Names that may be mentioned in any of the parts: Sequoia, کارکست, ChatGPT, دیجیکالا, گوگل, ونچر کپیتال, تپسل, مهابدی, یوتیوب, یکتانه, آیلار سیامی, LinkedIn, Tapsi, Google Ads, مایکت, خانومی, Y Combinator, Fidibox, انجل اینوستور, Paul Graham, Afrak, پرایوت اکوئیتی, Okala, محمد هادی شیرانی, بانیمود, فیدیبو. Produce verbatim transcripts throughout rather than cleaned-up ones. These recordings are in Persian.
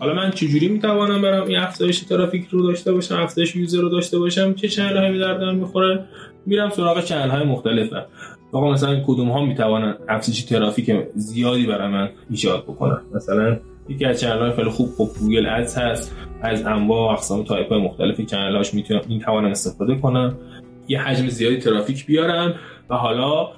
حالا من چجوری میتوانم برام این افزایش ترافیک رو داشته باشم، افزایش یوزر رو داشته باشم؟ چه چنل هایی به دردم میخوره؟ میرم سراغ چنل های مختلفم. واقعا مثلا کدوم ها میتوانن افزایش ترافیک زیادی برای من ایجاد بکنن؟ مثلا یکی از چنل های خیلی خوب خب گوگل ادز هست. از انواع و اقسام تایپ های مختلفی چنل هاش میتونم میتوانم استفاده کنم، یه حجم زیادی ترافیک بیارم و حالا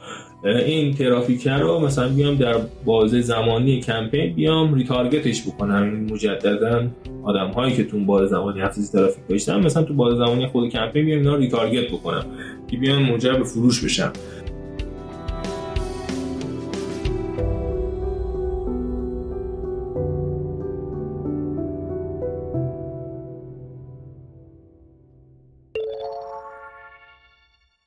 این ترافیک رو مثلا بیام در بازه زمانی کمپین بیام ریتارگتش بکنم. مجددا آدم هایی که تو بازه زمانی افزایش ترافیک داشتن مثلا تو بازه زمانی خود کمپین بیام اینا رو ریتارگت بکنم که بیام منجر به فروش بشن.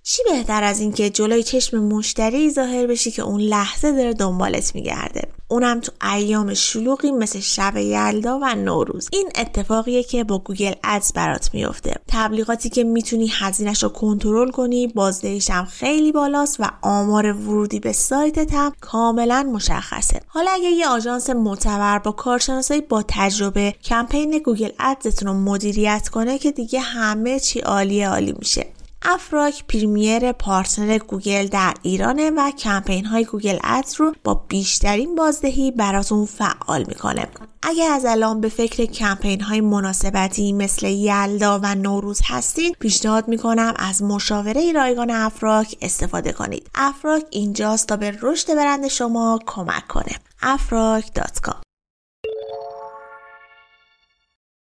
چی بهتر از این که جلوی چشم مشتری ظاهر بشی که اون لحظه داره دنبالت میگرده، اونم تو ایام شلوغی مثل شب یلدا و نوروز. این اتفاقیه که با گوگل ادز برات میفته. تبلیغاتی که میتونی هزینه‌ش رو کنترل کنی، بازدهیش هم خیلی بالاست و آمار ورودی به سایتت هم کاملا مشخصه. حالا اگه یه آژانس معتبر با کارشناسای با تجربه کمپین گوگل ادزتون رو مدیریت کنه که دیگه همه چی عالیه عالی میشه. افراک پریمیر پارتنر گوگل در ایرانه و کمپین های گوگل ادز رو با بیشترین بازدهی براتون فعال میکنه. اگه از الان به فکر کمپین های مناسبتی مثل یلدا و نوروز هستین، پیشنهاد میکنم از مشاوره رایگان افراک استفاده کنید. افراک اینجاست تا به رشد برند شما کمک کنه. افراک دات کام.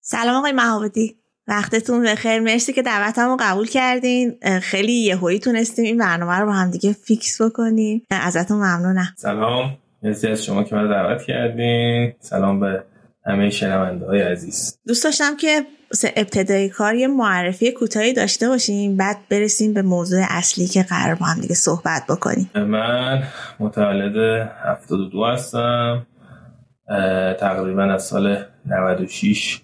سلام آقای مهابدی، وقتتون بخیر. مرسی که دعوتمو قبول کردین. خیلی یهویی تونستیم این برنامه رو با هم دیگه فیکس بکنیم. ازتون ممنونم. سلام، مرسی از شما که منو دعوت کردین. سلام به همه شنونده‌های عزیز. دوست داشتم که ابتدای کار یه معرفی کوتاهی داشته باشیم، بعد برسیم به موضوع اصلی که قرار با هم دیگه صحبت بکنیم. من متولد هفتاد و دو هستم. تقریبا از سال نود و شش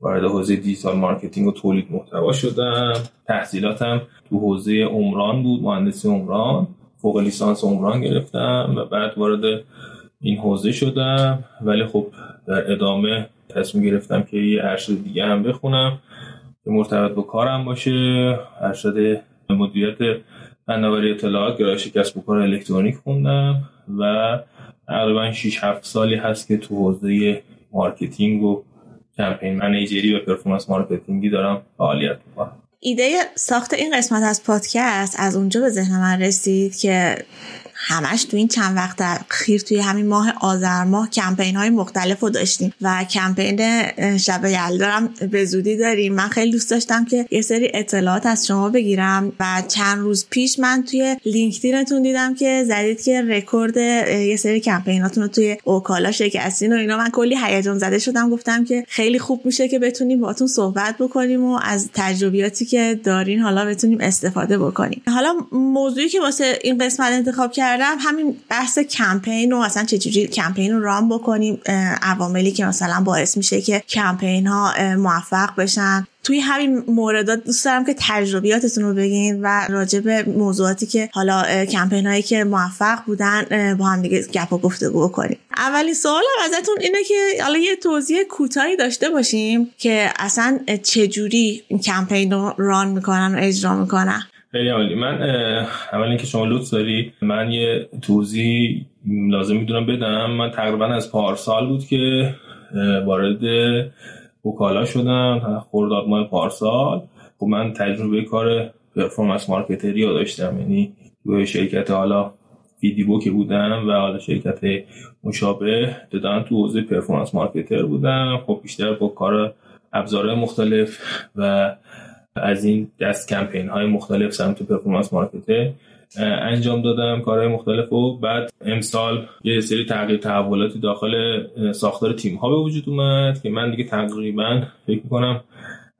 وارد حوزه دیجیتال مارکتینگ و تولید محتوا شدم. تحصیلاتم تو حوزه عمران بود، مهندسی عمران. فوق لیسانس عمران گرفتم و بعد وارد این حوزه شدم، ولی خب در ادامه تصمیم گرفتم که یه ارشد دیگه هم بخونم که مرتبط با کارم باشه. ارشد مدیریت فناوری اطلاعات، گرایش کسب و کار الکترونیک خوندم و تقریبا شش هفت سالی هست که تو حوزه مارکتینگ و کمپین منیجری و پرفورمنس مارکتینگی دارم فعالیت می‌کنم. ایده ساخت این قسمت از پادکست از اونجا به ذهن من رسید که همش تو این چند وقت اخیر توی همین ماه آذر ماه کمپین های مختلف رو داشتیم و کمپین شب یلدا هم به زودی داریم. من خیلی دوست داشتم که یه سری اطلاعات از شما بگیرم و چند روز پیش من توی لینکدینتون دیدم که زدید که رکورد یه سری کمپیناتون رو توی اوکالا شکستین و اینا. من کلی هیجان زده شدم، گفتم که خیلی خوب میشه که بتونیم باهاتون صحبت بکنیم و از تجربیاتی که دارین حالا بتونیم استفاده بکنیم. حالا موضوعی که واسه این قسمت انتخاب کردم همین بحث کمپین و اصلا چجوری کمپین رو رام بکنیم، عواملی که مثلا باعث میشه که کمپین ها موفق بشن. توی همین موردات دوست دارم که تجربیاتتون رو بگین و راجع به موضوعاتی که حالا کمپین هایی که موفق بودن با هم دیگه گپ و گفتگو کنیم. اولین سوالم ازتون اینه که حالا یه توضیح کوتاهی داشته باشیم که اصلا چجوری کمپین رو ران میکنن و اجرا میکنن. خیلی عالی. من اول اینکه شما لطف داری من یه توضیح لازم میدونم بدم. من تقریبا از پارسال بود که وارد اوکالا شدم، خرداد ماه پارسال. خب من تجربه کار پرفورمنس مارکتری داشتم، یعنی به شرکت حالا فیدیبو که بودم و حالا شرکت مشابه دادن تو حوزه پرفورمنس مارکتر بودم. خب بیشتر با کار ابزارهای مختلف و از این دست کمپین های مختلف سمت پرفورمنس مارکتر انجام دادم، کارهای مختلف. و بعد امسال یه سری تغییر تحولاتی داخل ساختار تیم ها به وجود اومد که من دیگه تقریبا فکر میکنم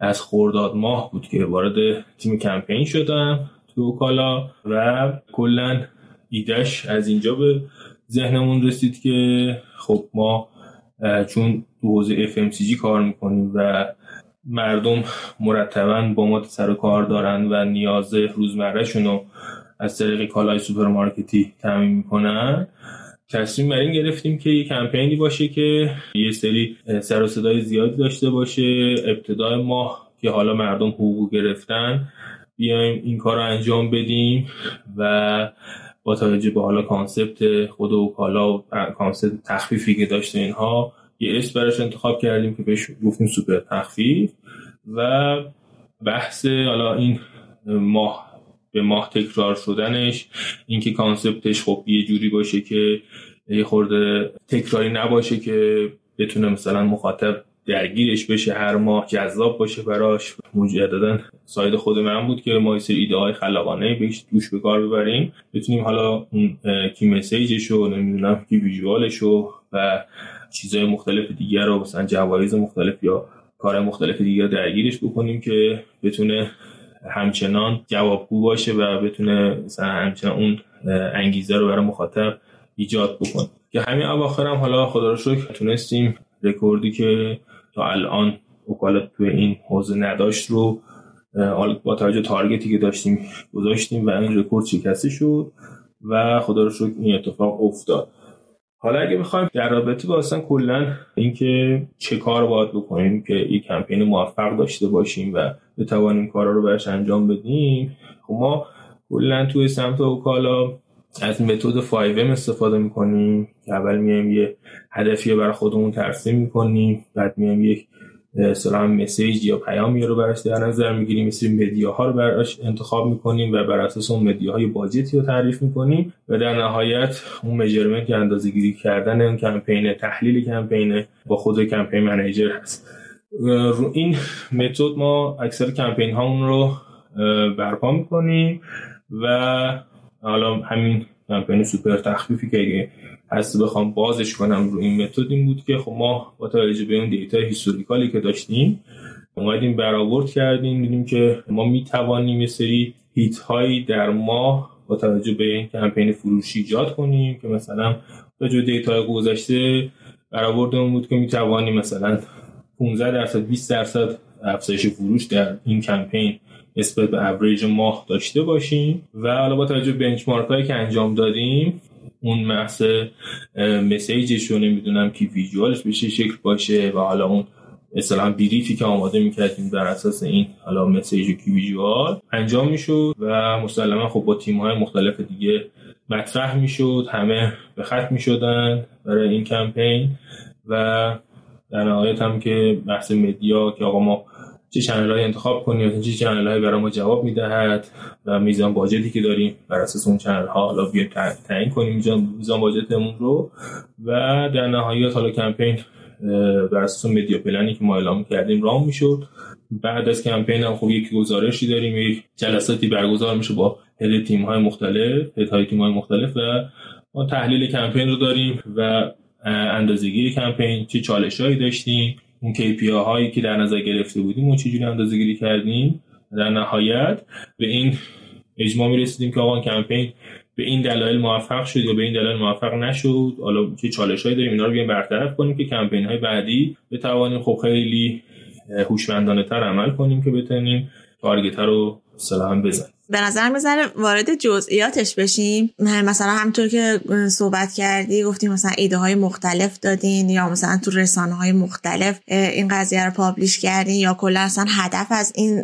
از خرداد ماه بود که وارد تیم کمپین شدم تو اوکالا و کلا ایدهش از اینجا به ذهنمون رسید که خب ما چون تو حوزه اف ام سی جی کار میکنیم و مردم مرتباً با ما سر کار دارن و نیاز روزمرهشون رو از طریق کالای سوپرمارکتی تامین میکنن، تصمیم بر این گرفتیم که یه کمپینی باشه که یه سری سر و صدای زیادی داشته باشه. ابتدای ماه که حالا مردم حقوق گرفتن بیایم این کار رو انجام بدیم و با توجه به حالا کانسپت خود اوکالا و کانسپت تخفیفی که داشته اینها یه اسم براش انتخاب کردیم که بهش گفتیم سوپر تخفیف. و بحث حالا این ماه به ماه تکرار شدنش، اینکه کانسپتش خب یه جوری باشه که یه خورده تکراری نباشه که بتونه مثلا مخاطب درگیرش بشه، هر ماه جذاب باشه براش. مجددا ساید خود من بود که ما یه سری ایده های خلاقانه بهش دوش به کار ببریم، بتونیم حالا اون کی مسیجش و نمیدونم کی ویژوالش و و چیزهای مختلف دیگر رو مثلا جوایز مختلف یا کار مختلف دیگر درگیرش بکنیم که بتونه همچنان جوابگو باشه و بتونه مثلا همچنان اون انگیزه رو برای مخاطب ایجاد بکنه. که همین اواخر هم حالا خدا رو شکر تونستیم رکوردی که تا الان اوکالا توی این حوزه نداشت رو با توجه تارگتی که داشتیم گذاشتیم و این رکورد شکسته شد و خدا رو شکر این اتفاق افتاد. حالا اگه بخوایم در رابطه با اصلا کلا اینکه چه کار باید بکنیم که یک کمپین موفق داشته باشیم و بتوانیم کارا رو برش انجام بدیم، خب ما کلا توی سمت اوکالا از متد فایو ام استفاده میکنیم که اول میایم یه هدفی رو برای خودمون ترسیم میکنیم، بعد میایم یک مثلا مسیج یا پیامی رو براش در نظر میگیریم، مثل مدیاها رو براش انتخاب میکنیم و بر اساس اون مدیاهای باجتی رو تعریف میکنیم و در نهایت اون میجرمنت یا اندازه‌گیری کردن اون کمپین، تحلیل کمپین با خود کمپین منیجر هست. رو این متد ما اکثر کمپین ها اون رو برپا میکنیم و حالا همین کمپین سوپر تخفیفی که هست بخوام بازش کنم رو این متد این بود که خب ما با توجه به اون دیتای هیستوریکالی که داشتیم اومدیم برآورد کردیم، دیدیم که ما میتوانیم یه سری هیت هایی در ماه با توجه به این کمپین فروشی ایجاد کنیم که مثلا با جو دیتای گذشته برآوردمون بود که میتوانیم مثلا پانزده درصد بیست درصد افزایش فروش در این کمپین نسبت به اوریج ماه داشته باشیم. و حالا با توجه به بنچمارک هایی که انجام دادیم اون محصه مسیجش رو نمیدونم که ویژوالش بشه شکل باشه و حالا اون مثلا بریفی که آماده میکردیم در اساس این حالا مسیج و کی ویژوال انجام میشد و مسلما خب با تیم‌های مختلف دیگه مطرح میشد، همه به خط میشدن برای این کمپین. و در نهایت هم که بحث مدیا که آقا ما چه چنل‌های انتخاب کنیم یا چه چنل‌های برای ما جواب میدهد و میزان باجتی که داریم بر اساس اون چنل‌ها حالا بیایم تعیین کنیم میزان باجتمون رو. و در نهایت حالا کمپین بر اساس مدیا پلنی که ما اعلام کردیم رام میشد. بعد از کمپین هم خب یک گزارشی داریم، یک جلساتی برگزار میشه با هد تیم‌های مختلف، هدهای تیم‌های مختلف و ما تحلیل کمپین رو داریم و اندازه‌گیری کمپین، چه چالش‌هایی داشتیم، اون کی پی آی هایی که در نظر گرفته بودیم اون چجوری اندازه‌گیری کردیم. در نهایت به این اجماع می‌رسیدیم که آقا کمپین به این دلایل موفق شد یا به این دلایل موفق نشد، حالا چه چالش‌هایی داریم اینا رو بیایم برطرف کنیم که کمپین‌های بعدی بتوانیم خب خیلی هوشمندانه‌تر عمل کنیم که بتونیم تارگت رو سلام بزن. به نظر میزنه وارد جزئیاتش بشیم، مثلا همونطور که صحبت کردی گفتیم مثلا ایده های مختلف دادین یا مثلا تو رسانه های مختلف این قضیه رو پابلیش کردین یا کلا اصلا هدف از این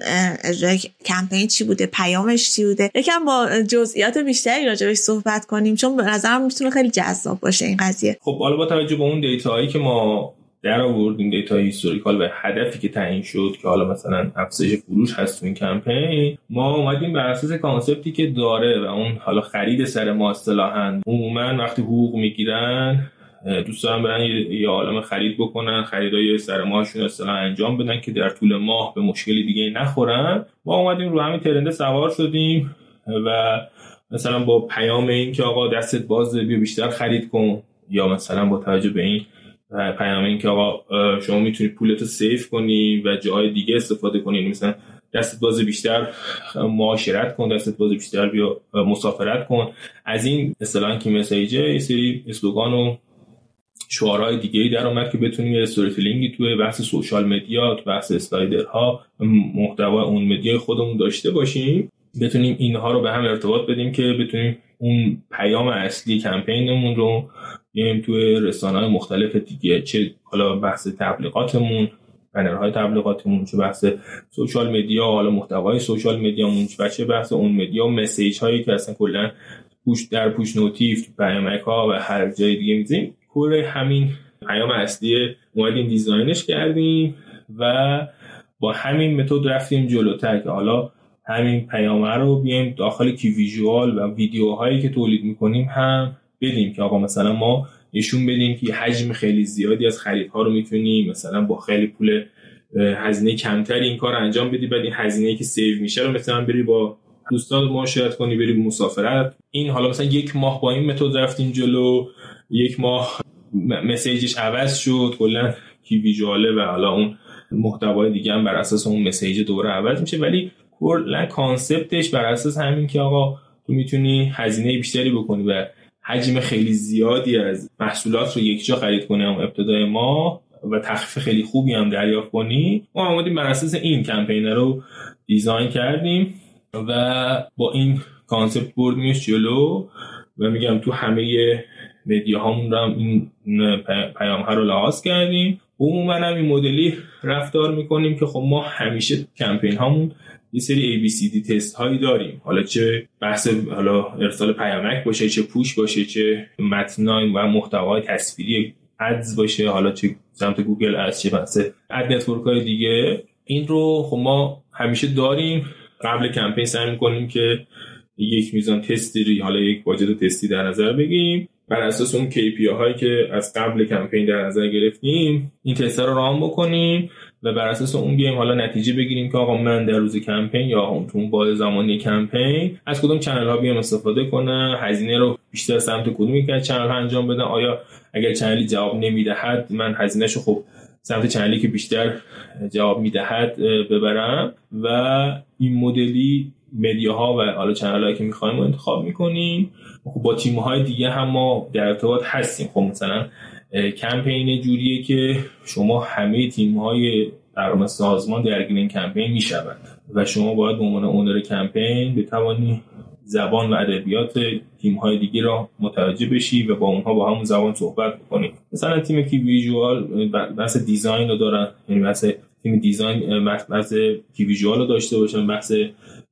کمپین چی بوده، پیامش چی بوده، یکم با جزئیات بیشتری راجعش صحبت کنیم چون به نظرم میتونه خیلی جذاب باشه این قضیه. خب حالا با توجه به اون دیتاهایی که ما در آوردیم، دیتا هیستوریکال و هدفی که تعیین شد که حالا مثلا افزایش فروش هست تو این کمپین، ما اومدیم بر اساس کانسپتی که داره و اون حالا خرید سر ما اصطلاحاً عموما وقتی حقوق میگیرن دوست دارن برن یه عالم خرید بکنن، خریدای سر ماهشون اصطلاحاً انجام بدن که در طول ماه به مشکلی دیگه نخورن. ما اومدیم رو همین ترند سوار شدیم و مثلا با پیام این که آقا دستت بازه بیا بیشتر خرید کن، یا مثلا با توجه به این پیام این که آقا شما میتونی پولتو سیف کنی و جای دیگه استفاده کنی، مثلا دستت باز بیشتر معاشرت کن، دستت باز بیشتر بیا مسافرت کن. از این اصطلاحاً کی مسیجه یه سری اسلوگان و شعارهای دیگه‌ای در اومد که بتونی استوری تلینگی توی بحث سوشال مدیا، تو بحث اسلایدرها، محتوای اون مدیای خودمون داشته باشیم، بتونیم اینها رو به هم ارتباط بدیم که بتونیم اون پیام اصلی کمپینمون رو بیایم توی رسانه‌های مختلف دیگه، چه حالا بحث تبلیغاتمون، بنرهای تبلیغاتمون، چه بحث سوشال مدیا، حالا محتوای سوشال مدیامون، چه بحث اون مدیا، مسیج‌هایی که اصلا کلا پوش در پوش نوتیف، پیامک‌ها و هر جای دیگه می‌ذیم. کل همین پیام اصلی اومدیم دیزاینش کردیم و با همین متد رفتیم جلوتر که حالا همین پیامه رو بیایم داخل کی ویژوال و ویدیوهایی که تولید می‌کنیم هم بدیم که آقا مثلا ما نشون بدیم که حجم خیلی زیادی از خریدها رو میتونیم مثلا با خیلی پول هزینه کمتری این کار انجام بدی، بعد این هزینه‌ای که سیو میشه رو مثلا بری با دوستان معاشرت کنی، بری مسافرت. این حالا مثلا یک ماه با این متد رفتیم جلو، یک ماه مسیجش عوض شد کلا کی ویژواله و حالا اون محتوای دیگه هم بر اساس اون مسیج دوباره عوض میشه، ولی کلا کانسپتش بر اساس همین که آقا تو میتونی هزینه بیشتری بکنی و حجم خیلی زیادی از محصولات رو یک جا خرید کنی هم ابتدای ما و تخفیف خیلی خوبی هم دریافت کنی. ما اومدیم بر اساس این کمپین رو دیزاین کردیم و با این کانسپت بردیم جلو و میگم تو همه مدیاهامون هم این پیام ها رو لحاظ کردیم. عموما هم این مدلی رفتار میکنیم که خب ما همیشه کمپین هامون یه سری ای بی سی دی تست هایی داریم، حالا چه بحث حالا ارسال پیامک باشه، چه پوش باشه، چه متنای و محتوای تصویری ادز باشه، حالا چه سمت گوگل ادز، چه بحث اد نتورک های دیگه. این رو خب ما همیشه داریم، قبل کمپین سعی می‌کنیم که یک میزان تستی، حالا یک واجد تستی در نظر بگیریم، بر اساس اون کی پی آی هایی که از قبل کمپین در نظر گرفتیم این تست رو رام بکنیم و بر اساس اون بیایم حالا نتیجه بگیریم که آقا من در روز کمپین یا اون تو بازه زمانی کمپین از کدوم چنل ها بیام استفاده کنم، هزینه رو بیشتر سمت کدوم یک چنل ها انجام بدم، آیا اگر چنلی جواب نمیدهد من هزینه‌شو خب سمت چنلی که بیشتر جواب میدهد ببرم. و این مدلی مدیاها و حالا چنل‌هایی که می‌خوایم انتخاب می‌کنیم. خب با تیم‌های دیگه هم ما در ارتباط هستیم. خب مثلا کمپین جوریه که شما همه تیم‌های برنامه سازمان درگیر این کمپین می‌شوند و شما باید به عنوان اونر کمپین بتوانی زبان و ادبیات تیم‌های دیگه را متوجه بشی و با اونها با همون زبان صحبت بکنی. مثلا تیمی که ویژوال بحث دیزاین رو دارن، یعنی بحث تیم دیزاین بحث کی ویژوال رو داشته باشن، بحث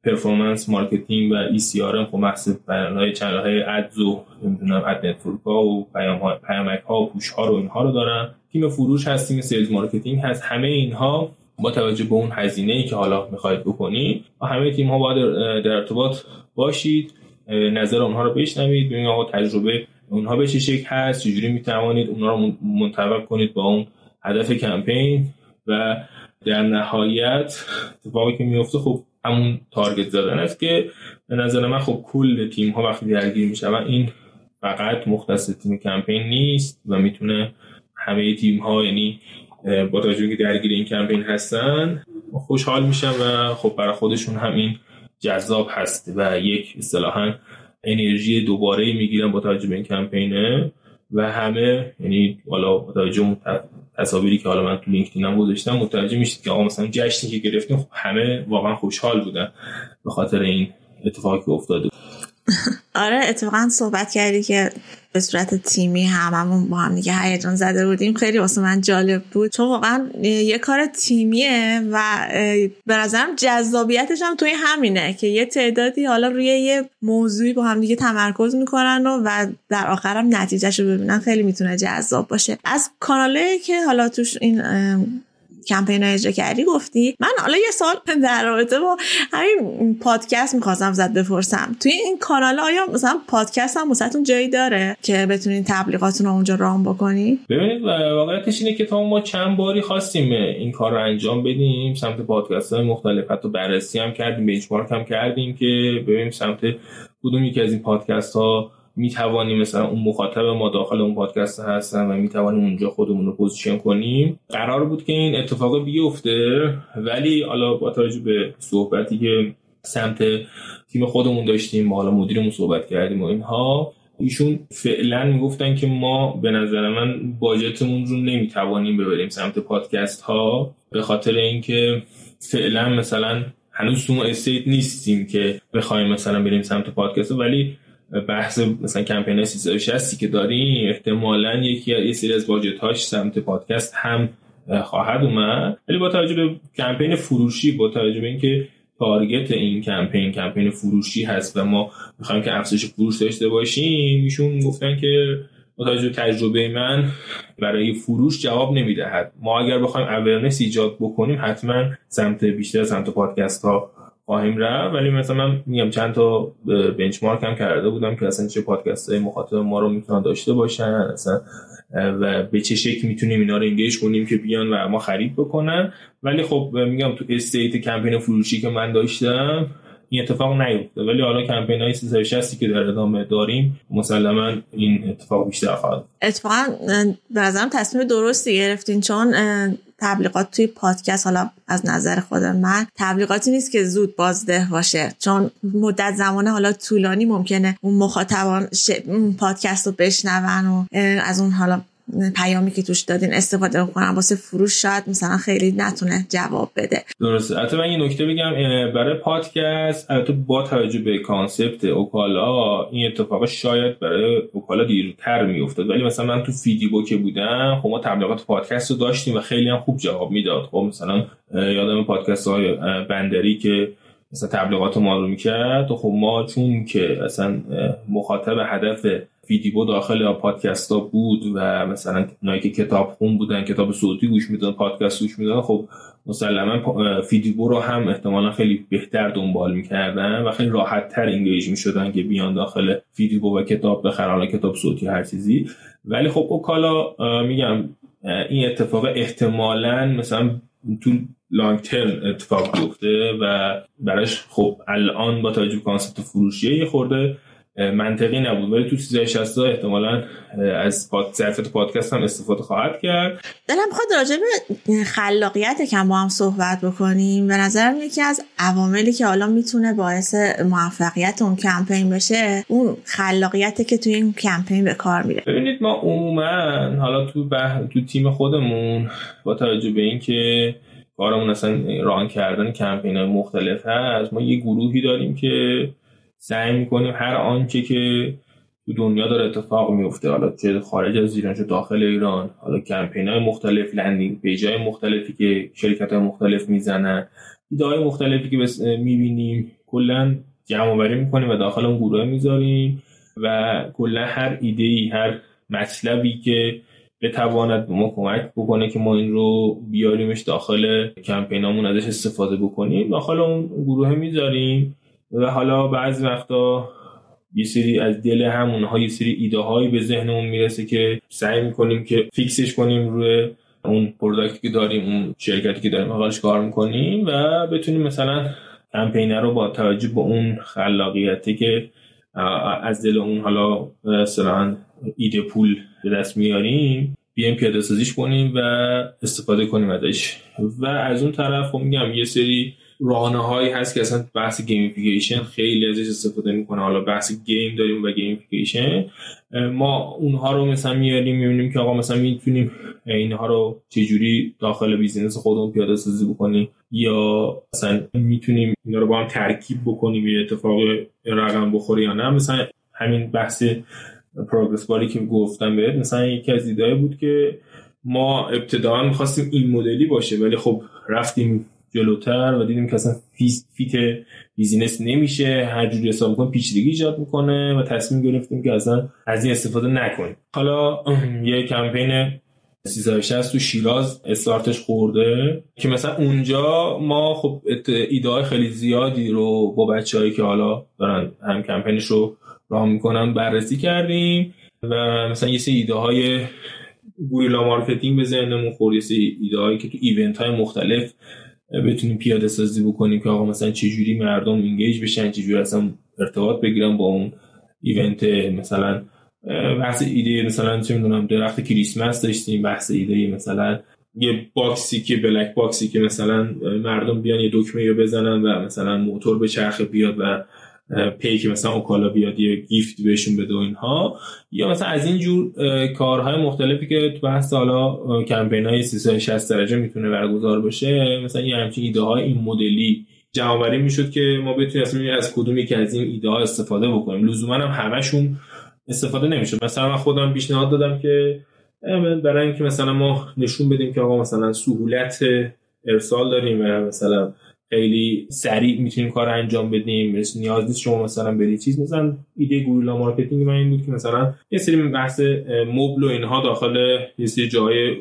پرفورمنس مارکتینگ و ای سی آر ام، خب بحث برنامه‌های چنل‌های ادز و نمی‌دونم اد نتورک‌ها و پیام‌ها پیامک‌ها و پوش‌ها رو اینها رو دارن. تیم فروش هست، تیم سیلز مارکتینگ هست. همه اینها با توجه به اون هزینه‌ای که حالا می‌خواید بکنید، همه تیم‌ها باید در ارتباط باشید، نظر اونها رو بشنوید، ببینید آقا تجربه اونها به چه شکل هست، چجوری می‌توانید اونها رو منطبق کنید با اون هدف کمپین و در نهایت اتفاقی که میفته خب همون تارگت زدن است که به نظر من خب کل تیم ها وقتی درگیر میشن، این فقط مختص تیم کمپین نیست و میتونه همه تیم ها، یعنی با توجه که درگیر این کمپین هستن خوشحال میشن و خب برای خودشون هم این جذاب هست و یک اصطلاحاً انرژی دوباره میگیرن با توجه به این کمپینه و همه یعنی حالا متوجه تصاویری که حالا من تو لینکدین هم گذاشتم متوجه میشید که آقا مثلا جشنی که گرفتیم خب همه واقعا خوشحال بودن به خاطر این اتفاقی که افتاده. آره اتفاقا صحبت کردی که به صورت تیمی هممون با هم دیگه هیجان زده بودیم، خیلی واسه من جالب بود چون واقعا یه کار تیمیه و به نظرم جذابیتش هم توی همینه که یه تعدادی حالا روی یه موضوعی با هم دیگه تمرکز میکنن و, و در آخر هم نتیجهش رو ببینن، خیلی میتونه جذاب باشه. از کاناله که حالا توش این کمپین ها اجرا کردی گفتی، من حالا یه سال در رابطه با همین پادکست میخواستم زد بپرسم، توی این کانال آیا مثلا پادکست هم واسهتون جایی داره که بتونین تبلیغاتون رو اونجا رام بکنی؟ ببینید واقعیتش اینه که تا ما چند باری خواستیم این کار رو انجام بدیم سمت پادکست های مختلف، حتی بررسی هم کردیم، بنچمارک هم کردیم که ببینیم سمت کدوم یکی از این پادکست ها میتوانیم مثلا اون مخاطب ما داخل اون پادکست هستن و میتوانیم اونجا خودمون رو پوزیشن کنیم. قرار بود که این اتفاق بیفته ولی حالا با توجه به صحبتی که سمت تیم خودمون داشتیم ما حالا مدیرمون صحبت کردیم و اینها، ایشون فعلا میگفتن که ما به نظر من باجتمون رو نمیتوانیم ببریم سمت پادکست ها به خاطر اینکه فعلا مثلا هنوز تو استیت نیستیم که بخوایم مثلا بریم سمت پادکست، ولی بحث مثلا کمپین سیصد و شصت که داریم احتمالاً یکی یه سری از باجت‌هاش سمت پادکست هم خواهد اومد. ولی با توجه به کمپین فروشی، با توجه به اینکه تارگت این کمپین کمپین فروشی هست و ما می‌خوایم که افزایش فروش داشته باشیم، ایشون گفتن که با توجه به تجربه من برای فروش جواب نمی‌دهد، ما اگر بخوایم اورنس ایجاد بکنیم حتماً سمت بیشتر سمت پادکست‌ها خواهیم رفت. ولی مثلا من میگم چند تا بنچمارک هم کرده بودم که اصلا چه پادکست های مخاطب ما رو میتونن داشته باشن اصلا و به چه شکل میتونیم اینا رو انگیج کنیم که بیان و ما خرید بکنن. ولی خب میگم تو استیت کمپین فروشی که من داشتم این اتفاق نیفتاد، ولی حالا کمپین های سیصد و شصت که در ادامه داریم مسلما این اتفاق بیشتر خواهد. اتفاقا به نظرم تصمیم درستی گرفتین چون تبلیغات توی پادکست حالا از نظر خود من تبلیغاتی نیست که زود بازده باشه، چون مدت زمانه حالا طولانی ممکنه اون مخاطبان اون پادکست رو بشنون و از اون حالا پیامی که توش دادین استفاده کنم واسه فروش شاید مثلا خیلی نتونه جواب بده. درسته. البته من یه نکته بگم برای پادکست، البته با توجه به کانسپت اوکالا این اتفاق شاید برای اوکالا دیرتر میافتاد، ولی مثلا من تو فیدیبوک بودم خب ما تبلیغات پادکست رو داشتیم و خیلی هم خوب جواب میداد. خب مثلا یادم پادکست های بندری که مثلا تبلیغات ما رو میکرد و خب ما چون که اصلا مخاطب هدف فیدیبو داخل پادکست ها بود و مثلا اونایی که کتاب خون بودن کتاب صوتی گوش میدادن پادکست گوش میدادن خب مسلما فیدیبو رو هم احتمالا خیلی بهتر دنبال میکردن و خیلی راحت تر انگیج میشدن که بیان داخل فیدیبو و کتاب بخرن، حالا کتاب صوتی هر چیزی. ولی خب اوکالا میگم این اتفاق احتمالا مثلا تو لانگ ترم اتفاق بیفته و براش خب الان با توجه به کانسپت فروشیه یه خورده منطقی نبود، ولی تو سیصد و شصت احتمالاً از ظرفیت پادکست هم استفاده خواهد کرد. دلم خود راجع به خلاقیت کم با هم صحبت بکنیم. به نظرم یکی از عواملی که حالا میتونه باعث موفقیت اون کمپین بشه اون خلاقیته که توی این کمپین به کار میره. ببینید ما عموما حالا تو بح... تو تیم خودمون با توجه به اینکه کارمون اصلا ران کردن کمپین‌های مختلف هست، ما یه گروهی داریم که سعی میکنیم هر آنچه که تو دنیا داره اتفاق میفته، حالا چه خارج از ایران چه داخل ایران، حالا کمپین‌های مختلف، لندینگ پیج‌های مختلفی که شرکت‌های مختلف میزنن، ایده‌های مختلفی که میبینیم کلاً جمع‌آوری میکنیم و داخل اون گروه میذاریم و کلاً هر ایده‌ای هر مطلبی که بتواند به ما کمک بکنه که ما این رو بیاریمش داخل کمپینامون ازش استفاده بکنیم داخل اون گروه میذاریم و حالا بعضی وقتا یه سری از دل همونها یه سری ایده هایی به ذهنمون میرسه که سعی میکنیم که فیکسش کنیم روی اون پروداکتی که داریم اون شرکتی که داریم حالش کار میکنیم و بتونیم مثلا کمپین رو با توجه به اون خلاقیتی که از دل اون حالا مثلا ایده پول به دست میاریم بیایم پیاده سازیش کنیم و استفاده کنیم ازش. و از اون طرف میگم یه سری راهنمایی هست که اصلا بحث گیمیفیکیشن خیلی ازش استفاده میکنه. حالا بحث گیم داریم و گیمیفیکیشن، ما اونها رو مثلا میاریم میبینیم که آقا مثلا میتونیم اینها رو چجوری داخل بیزینس خودمون پیاده سازی بکنیم، یا مثلا میتونیم اینا رو با هم ترکیب بکنیم یه اتفاق رقم بخوره یا نه. مثلا همین بحث پروگرس باری که گفتم بهت، مثلا یکی از ایده‌ها بود که ما ابتداً می‌خواستیم این مدلی باشه، ولی خب رفتیم جلوتر و دیدیم که اصلا فیت بیزینس نمیشه، هر جوری حساب می‌کنه پیچیدگی ایجاد میکنه و تصمیم گرفتیم که اصلا از این استفاده نکنیم. حالا یه کمپین سیصد و شصت تو شیراز استارتش خورده که مثلا اونجا ما خب ایده‌های خیلی زیادی رو با بچه‌هایی که حالا دارن هم کمپینش رو راه میکنن بررسی کردیم و مثلا یه سری ایده‌های گوریلا مارکتینگ به ذهنمون خورد، یه سری ایده‌هایی که تو ایونت‌های مختلف بتونیم پیاده سازی بکنیم که آقا مثلا چجوری مردم اینگیج بشن، چجوری اصلا ارتباط بگیرن با اون ایونت. مثلا بحث ایده مثلا چه میدونم درخت کریسمس داشتیم، بحث ایده مثلا یه باکسی که بلک باکسی که مثلا مردم بیان یه دکمه بزنن و مثلا موتور به چرخ بیاد و پی که مثلا اوکالا بیاد یه گیفت بهشون بده و اینها، یا مثلا از این جور کارهای مختلفی که بحث حالا کمپینای سیصد و شصت درجه میتونه برگزار بشه. مثلا یه همچین ایده های این مدلی جمع آوری میشد که ما بتونیم اصلا از کدومی که از این ایده ها استفاده بکنیم. لزوما هم همشون استفاده نمیشه. مثلا من خودم پیشنهاد دادم که برای اینکه مثلا ما نشون بدیم که آقا مثلا سهولت ارسال داریم و مثلا خیلی سریع میتونیم کار انجام بدیم، نیاز نیست شما مثلا برید چیز مثلا ایده گوریلا مارکتینگ من این بود که مثلا یه سری بحث مبل و اینها داخل یه سری جای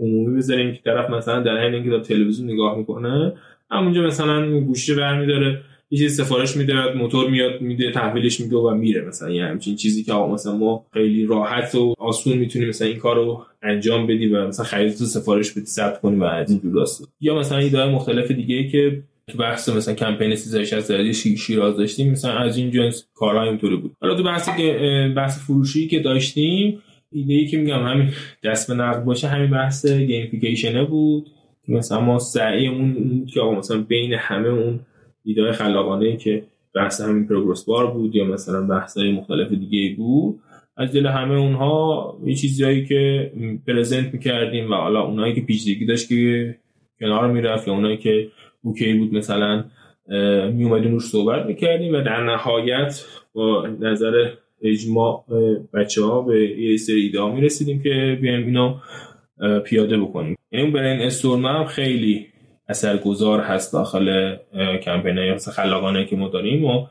عمومی بذاریم که طرف مثلا در حین اینکه داره تلویزیون نگاه میکنه همونجا مثلا گوشی برمی‌داره یه چیز سفارش میده، موتور میاد میده تحویلش میده و میره. مثلا یه همچین چیزی که مثلا ما خیلی راحت و آسون میتونیم مثلا این کارو انجام بدیم و مثلا خرید تو سفارش بدی ثبت کنیم و از این جوراست. یا مثلا ایده مختلف دیگه که تو بحث مثلا کمپین سیصد و شصت درجه شیراز داشتیم مثلا از این جنس کارا اینطوری بود. حالا تو بحثی که بحث فروشی که داشتیم، ایده‌ای که میگم همین دست به نقد باشه همین بحث گیمفیکیشن بود. مثلا ما سعیمون که مثلا بین همه اون ایده خلاقانه‌ای که بحث همین پروگرس بار بود یا مثلا بحث‌های مختلف دیگه بود، از دل همه اونها یه چیزایی که پرزنت می‌کردیم و حالا اونایی که پیچیدگی داشت که کنار می‌رفت یا اونایی که اوکی بود مثلا میومدیم روش صحبت می‌کردیم و در نهایت با نظر اجماع بچه‌ها به یه سری ایده می‌رسیدیم که بیایم اینو پیاده بکنیم. یعنی برای این استورم هم خیلی اثرگذار هست داخل کمپینای خلاقانه که ما داریم و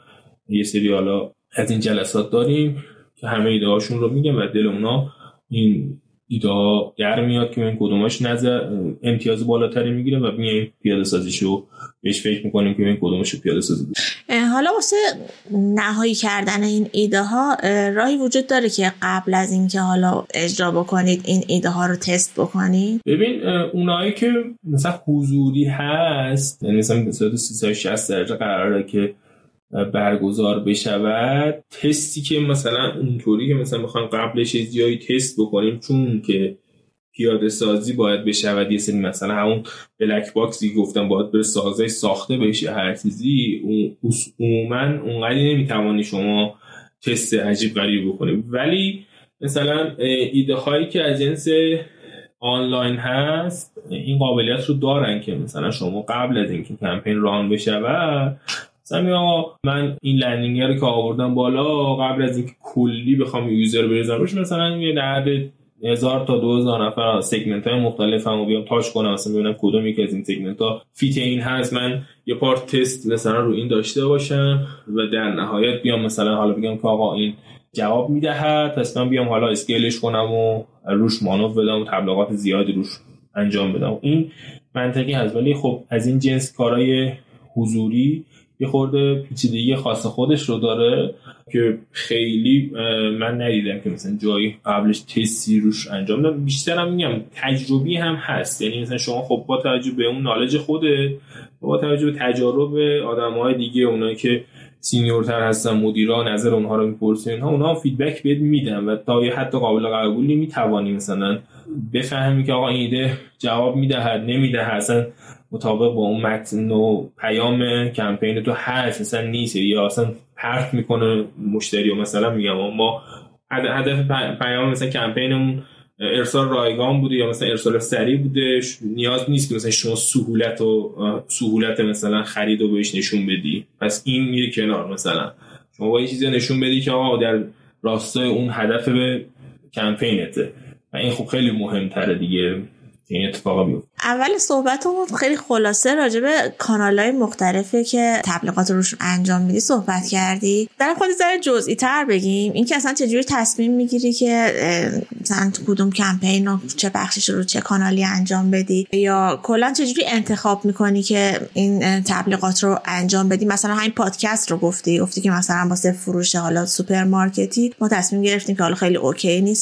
یه سری حالا از این جلسات داریم که همه ایده هاشون رو میگم و دل اونا این ایده ها در میاد که این کدوماش نظر امتیاز بالاتری میگیره و میایم پیاده سازیشو بهش فکر میکنیم که این کدومشو پیاده سازی بشه. حالا واسه نهایی کردن این ایده ها راهی وجود داره که قبل از اینکه حالا اجرا بکنید این ایده ها رو تست بکنید؟ ببین اونایی که مثلا حضوری هست، یعنی مثلا به صورت سیصد و شصت درجه قراره که برگزار بشود، تستی که مثلا اونطوری که مثلا میخوایم قبلش یه جایی تست بکنیم چون که پیاده سازی باید بشود، یه سری مثلا همون بلک باکسی گفتم باید بره سازه ساخته بشه، هر چیزی عموما اونقدی نمیتوانی شما تست عجیب غریب بکنیم. ولی مثلا ایده هایی که از جنس آنلاین هست این قابلیت رو دارن که مثلا شما قبل از اینکه کمپین ران بشود مثلا من این لندینگ رو که آوردم بالا قبل از اینکه کلی بخوام یوزر بریزم روش مثلا یه درد هزار تا دو هزار نفر سگمنت های مختلف هم بیام تاچ کنم، مثلا ببینم کدوم یک از این سگمنت ها فیت این هست، من یه پار تست مثلا رو این داشته باشم و در نهایت بیام مثلا حالا بگم که آقا این جواب میدهد پس من بیام حالا اسکیلش کنم و روش مانوف بدم و تبلیغات زیادی روش انجام بدم. این منطقی هست، ولی خب از این جنس کارهای حضوری یه خورده پیچیدگی خاص خودش رو داره که خیلی من ندیدم که مثلا جایی قبلش تستی روش انجام دادم. بیشترم میگم تجربی هم هست، یعنی مثلا شما خب با توجه به اون نالج خودت با توجه به تجارب آدم‌های دیگه اونایی که سینیورتر هستن مدیرا نظر اونها رو میپرسین ها اونها فیدبک بهت میدن و تا یه حد قابل قبولی میتونی مثلا بفهمی که آقا این ایده جواب میدهد نمیده، اصلا مطابق با اون متن و پیام کمپین تو هست، مثلا نیست یا اصلا پرت میکنه مشتری رو. مثلا میگم ما هدف پیام مثلا کمپینمون ارسال رایگان بوده یا مثلا ارسال سریع بوده، نیاز نیست که مثلا شما سهولت و سهولت مثلا خرید رو بهش نشون بدی. پس این میره کنار. مثلا شما باید چیزی نشون بدی که آقا در راستای اون هدف به کمپینته و این خب خیلی مهم‌تره دیگه این اتفاقا بیفته. اول صحبتمون خیلی خلاصه راجع به کانال‌های مختلفی که تبلیغات روشون انجام میدی صحبت کردی. در خود ذره جزئی‌تر بگیم این که اصلا چه جوری تصمیم میگیری که مثلا کدوم کمپین رو چه بخشش رو چه کانالی انجام بدی، یا کلا چه جوری انتخاب میکنی که این تبلیغات رو انجام بدی؟ مثلا همین پادکست رو گفتی، گفتی که مثلا واسه فروش حالا سوپرمارکتی ما تصمیم گرفتیم که حالا خیلی اوکی نیست.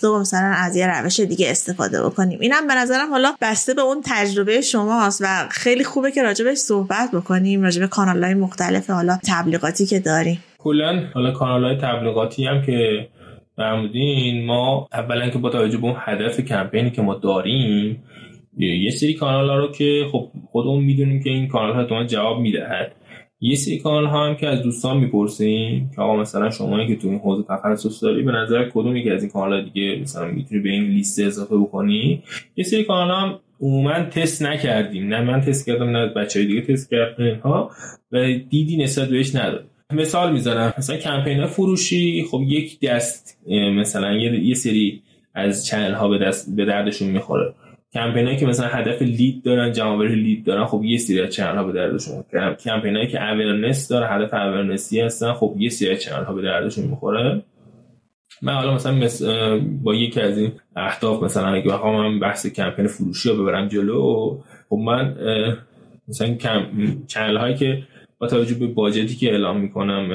تو مثلا از یه روش دیگه استفاده بکنیم. اینم به نظرم حالا بسته به اون تجربه شماست و خیلی خوبه که راجبش صحبت بکنیم، راجب کانال‌های مختلف حالا تبلیغاتی که داریم. کلاً حالا کانال‌های تبلیغاتی هم که برمودین، ما اولا که با توجه به اون هدف کمپینی که ما داریم یه سری کانال‌ها رو که خب خودمون میدونیم که این کانال‌ها تو جواب میدهد، یه سری کانال ها هم که از دوستان میپرسیم که آقا مثلا شمایی که تو این حوزه تخصص داری به نظر کدوم یکی از این کانال ها دیگه مثلا میتونی به این لیست اضافه بکنی. یه سری کانال ها هم عموما تست نکردیم، نه من تست کردم نه بچهای دیگه تست کردن ها و دیدی نسبت بهش نداره. مثال میزنم، مثلا کمپین های فروشی خب یک دست مثلا یه سری از چنل ها به دست به دردشون میخوره. کمپینایی که مثلا هدف لید دارن، جمع‌آوری لید دارن، خب یه سری از چنل‌ها به دردشون می‌خوره. کمپینایی که اورنس داره، هدف اورنسی هستن، خب یه سری از چنل‌ها به دردشون می‌خوره. من حالا مثلا مس... با یکی از این اهداف مثلا اگه بخوام بحث کمپین فروشی رو ببرم جلو، خب من مثلا کم... چنل‌هایی که با توجه به باجتی که اعلام می‌کنم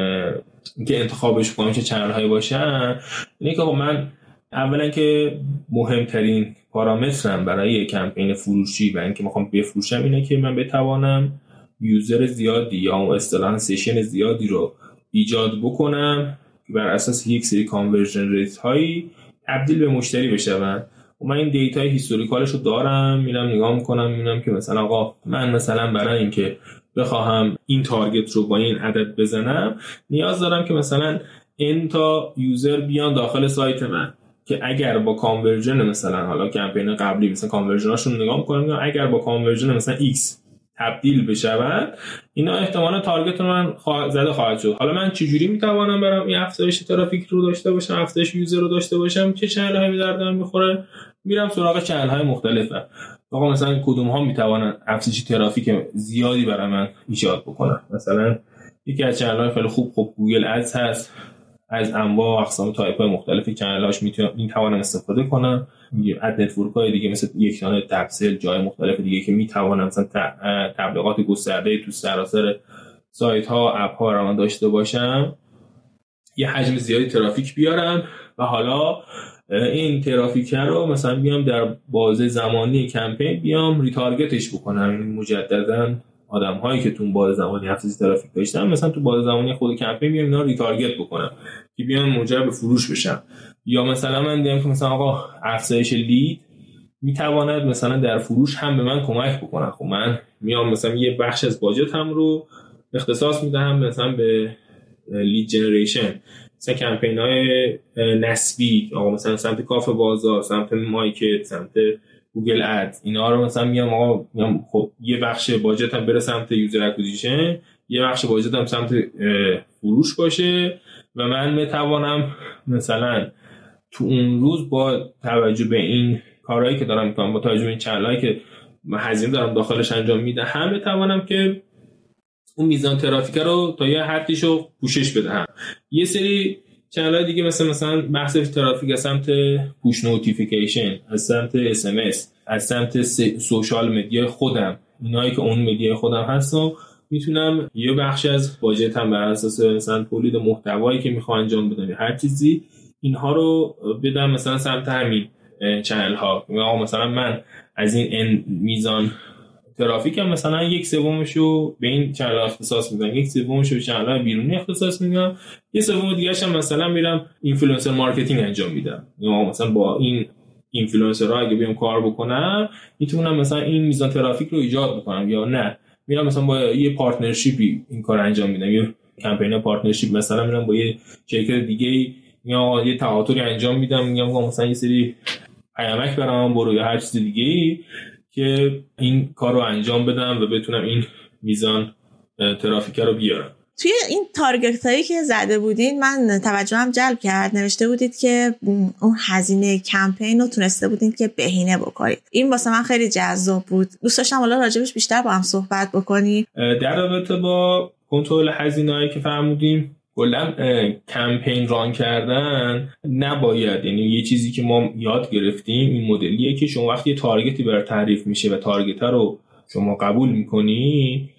اینکه انتخابش کنم چه چنل‌هایی باشن، اینه که خب من اولا که مهمترین پارامترم برای کمپین فروشی و اینکه میخوام بفروشم اینه که من بتوانم یوزر زیادی یا اصطلاحاً سشن زیادی رو ایجاد بکنم که بر اساس یک سری کانورژن ریت هایی تبدیل به مشتری بشن. و من این دیتای هیستوریکالش رو دارم، میرم نگاه میکنم میبینم که مثلا آقا من مثلا برای اینکه بخواهم این تارگت رو با این عدد بزنم نیاز دارم که مثلا این تا یوزر بیان داخل سایت من، که اگر با کانورژن مثلا حالا کمپین قبلی مثلا کانورژناشون نگاه می‌کنم اگر با کانورژن مثلا X تبدیل بشن اینا احتمالاً تارگت من زده خواهد شد. حالا من چجوری میتوانم برام این افزایش ترافیک رو داشته باشم، افزایش یوزر رو داشته باشم؟ چه چنل‌هایی دردم می‌خوره؟ میرم سراغ چنل‌های مختلفه. آقا مثلا کدوم‌ها میتوانن افزایش ترافیک زیادی برای من ایجاد بکنن؟ مثلا یکی از چنل‌های خیلی خوب خب گوگل ادز هست، از انواع و اقسام تایپ‌های مختلفی چنل‌هاش میتوانم استفاده کنم. اد نتورک‌های دیگه مثل یکتانه، تپسل، جای مختلف دیگه که میتوانم مثلا تبلیغات گسترده تو سراسر سایت‌ها، اپ‌ها رو داشته باشم. یه حجم زیادی ترافیک بیارم و حالا این ترافیک رو مثلا بیام در بازه زمانی کمپین بیام ریتارگتش بکنم، مجددا آدم هایی که تو بازه زمانی حفظی ترافیک داشتن مثلا تو بازه زمانی خود کمپین بیام اینا ریتارگت بکنم که بیام موجب فروش بشم. یا مثلا من دیدم که مثلا آقا افزایش لید میتواند مثلا در فروش هم به من کمک بکنه، خب من میام مثلا یه بخش از باجتم رو اختصاص میدهم مثلا به لید جنریشن، مثلا کمپین های نسبی آقا مثلا سمت کافه بازار، سمت مایکت، سمت گوگل ادز، اینا رو مثلا میام آقا میام خب یه بخش باجتم بره سمت یوزر اکوزیشن، یه بخش باجتم سمت فروش باشه و من میتوانم مثلا تو اون روز با توجه به این کارهایی که دارم میکنم، با توجه به این چنلایی که هزینه دارم داخلش انجام میدهم، بتوانم که اون میزان ترافیک رو تا یه حدیشو پوشش بدهم. یه سری چنل‌های دیگه مثلا مثلا بحث ترافیک از سمت پوش نوتیفیکیشن، از سمت اس ام اس، از سمت سوشال مدیا خودم، اینایی که اون مدیا خودم هستم میتونم یه بخش از باجتم بر اساس مثلا تولید محتوایی که میخوام انجام بدم یا هر چیزی اینها رو بدم مثلا سمت همین چنل ها. مثلا من از این میزان ترافیک هم مثلا یک سومشو به این چنل ها اختصاص میدم، یک سومشو به چنل های بیرونی اختصاص میدم، یک سوم دیگه‌ش هم مثلا میرم اینفلوئنسر مارکتینگ انجام میدم. مثلا با این اینفلوئنسرها اگه بیام کار بکنم میتونم مثلا این میزان ترافیک رو ایجاد بکنم، یا نه میرم مثلا با یه پارتنرشیپی این کار انجام میدم، یه کمپین پارتنرشیپ مثلا میرم با یه شرکت دیگه یا یه تعاطی انجام میدم، میگم مثلا یه سری پیامک برام برو یا هر چیز دیگه‌ای که این کار رو انجام بدم و بتونم این میزان ترافیک رو بیارم. توی این تارگت هایی که زده بودین من توجهم جلب کرد، نوشته بودید که اون هزینه کمپین رو تونسته بودین که بهینه بکنید. این واسه من خیلی جذاب بود، دوست داشتم حالا راجبش بیشتر با هم صحبت بکنی. در رابطه با کنترل هزینه‌ای که فرمودیم، کلا کمپین ران کردن نباید، یعنی یه چیزی که ما یاد گرفتیم این مدلیه که شما وقتی یه تارگتی برات تعریف میشه و تارگت رو شما قبول میکنی،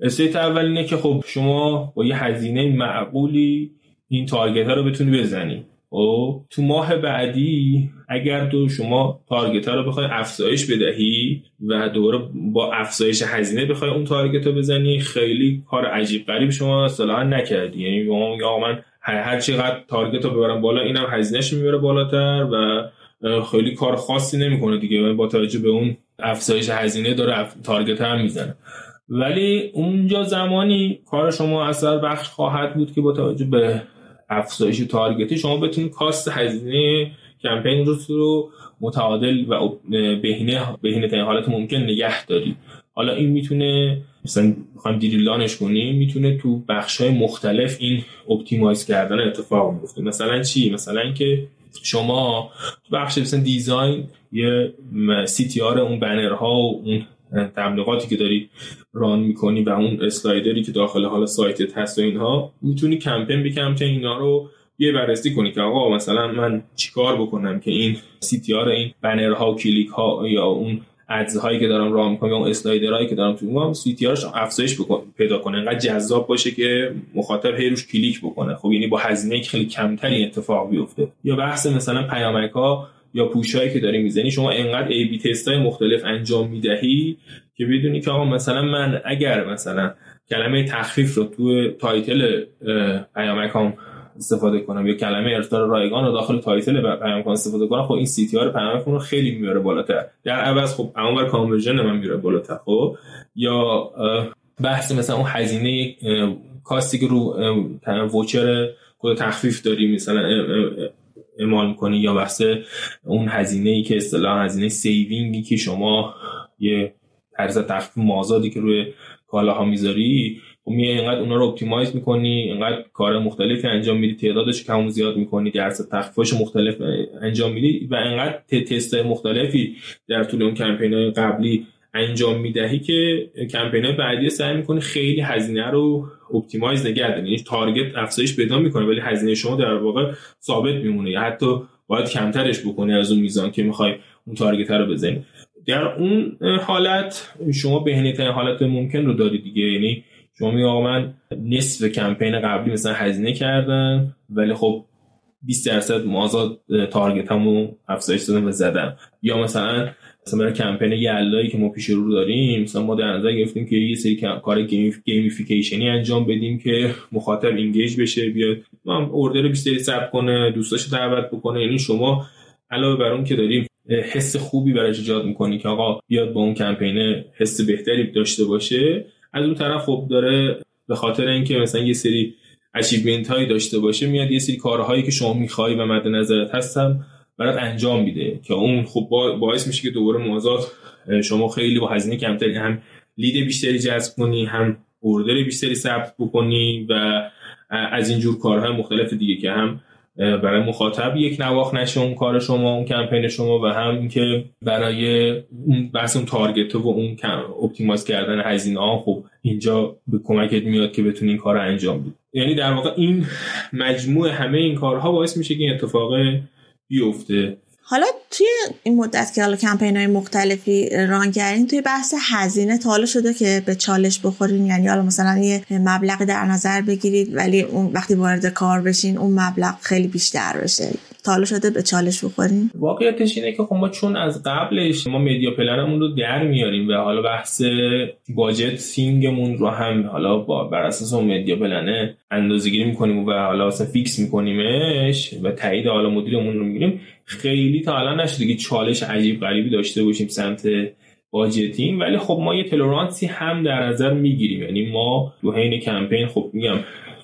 استیت اول اینه که خب شما با یه هزینه معقولی این تارگت رو بتونی بزنی. او تو ماه بعدی اگر تو شما تارگت ها رو بخوای افزایش بدهی و دوباره با افزایش هزینه بخوای اون تارگت رو بزنی، خیلی کار عجیب غریب شما اصلاً نکردی. یعنی آقا من هر چقدر تارگت رو ببرم بالا اینم هزینه‌ش میبره بالاتر و خیلی کار خاصی نمیکنه دیگه، با توجه به اون افزایش هزینه داره تارگت هم میزنه. ولی اونجا زمانی کار شما اثر بخش خواهد بود که با توجه به افزایش تارگتی شما بتونید کاست هزینه کمپین رو رو متعادل و بهینه بهینه ترین حالت ممکن نگه دارید. حالا این میتونه مثلا بخوایم دیریلانش کنیم، میتونه تو بخش‌های مختلف این اپتیمایز کردن اتفاق میفته. مثلا چی؟ مثلا اینکه شما تو بخش مثلا دیزاین یه سی تی آر اون بنرها و اون تبلیغاتی که داری ران میکنی و اون اسلایدری که داخل حالا سایتت هست و اینها، میتونی کمپین به کمپین اینا رو یه بررسی کنی که آقا مثلا من چیکار بکنم که این سی تی آر، این بنرها و کلیک ها یا اون ادز هایی که دارم ران میکنم یا اون اسلایدرهایی که دارم تو میگم سی تی آرش افزایش پیدا کنه، انقدر جذاب باشه که مخاطب هی روش کلیک بکنه. خب یعنی با هزینه خیلی کمتری اتفاق بیفته. یا بحث مثلا پیامک‌ها یا پوشایی که داری میزنی، شما انقدر ای بی تست‌های مختلف انجام میدهی که بدونی که آقا مثلا من اگر مثلا کلمه تخفیف رو تو تایتل پیامکام استفاده کنم یا کلمه ارسال رایگان رو داخل تایتل پیامکام استفاده کنم، خب این سی تی آر پیامکام رو خیلی میاره بالاتر، در عوض خب اونور کانورژن من میاره بالاتر. خب یا بحث مثلا اون هزینه کاستی که رو وچر کد تخفیف داری مثلا اعمال می‌کنی، یا بحث اون هزینه‌ای که اصطلاحاً هزینه سیوینگی که شما یه ارز تخفیف مازادی که روی کالاها می‌ذاری، خب میای اینقدر اونا رو اپتیمایز می‌کنی، اینقدر کار مختلفی انجام میدی، تعدادش کم و زیاد می‌کنی، درصد تخفیفش مختلف انجام میدی و اینقدر تست‌های مختلفی در طول اون کمپین‌های قبلی انجام میدهی که کمپین‌های بعدی سعی می‌کنی خیلی هزینه رو اپتیمایز نگه داری. یعنی تارگت افزایش پیدا می‌کنه ولی هزینه شما در واقع ثابت میمونه یا حتی باید کمترش بکنی از اون میزان که می‌خوای اون تارگت رو بزنی. در اون حالت شما بهینه‌ترین حالت ممکن رو داری دیگه، یعنی چون میگم آقا من نصف کمپین قبلی مثلا هزینه کردم ولی خب بیست درصد مازاد تارگتمو افزایش دادم و زدم، یا مثلا مثلا برای کمپین یلایی که ما پیش رو داریم مثلا ما در نظر گرفتیم که یه سری کار گیمیفیکیشنی انجام بدیم که مخاطب اینگیج بشه، بیاد اوردر بیشتری صرف کنه، دوستاشو دعوت بکنه. یعنی شما علاوه بر اون که داریم حس خوبی براش ایجاد میکنی که آقا بیاد با اون کمپین حس بهتری داشته باشه، از اون طرف خب داره به خاطر اینکه مثلا یه سری اچیومنت هایی داشته باشه میاد یه سری کارهایی که شما میخوای و مد نظرت هستم برات انجام میده که اون خب باعث میشه که دوباره موازات شما خیلی با هزینه کمتری هم لید بیشتری جذب کنی، هم اوردر بیشتری ثبت بکنی و از این جور کارهای مختلف دیگه که هم برای مخاطب یک نواخت نشه اون کار شما، اون کمپین شما، و هم اینکه برای اون بحث اون تارگت و اون اپتیمایز کردن هزینه ها خب اینجا به کمکت میاد که بتونی این کارو انجام بدی. یعنی در واقع این مجموع همه این کارها باعث میشه که این اتفاق بیفته. حالا توی این مدت که حالا کمپین‌های مختلفی ران کردین، توی بحث هزینه تا حالا شده که به چالش بخورین؟ یعنی حالا مثلا یه مبلغ در نظر بگیرید ولی اون وقتی وارد کار بشین اون مبلغ خیلی بیشتر بشه، تا حالا شده به چالش بخورین؟ واقعیتش اینه که خب ما چون از قبلش ما مدیا پلنمون رو در میاریم و حالا بحث باجت سینگمون رو هم حالا با بر اساس اون مدیا پلنه اندازه‌گیری می‌کنیم و حالا اصلا فیکس می‌کنیمش و تایید حالا مدیرمون رو می‌گیریم. خیلی تا الان نشده که چالش عجیب غریبی داشته باشیم سمت باجتینگ، ولی خب ما یه تلورانسی هم در نظر میگیریم. یعنی ما تو حین کمپین خب میگم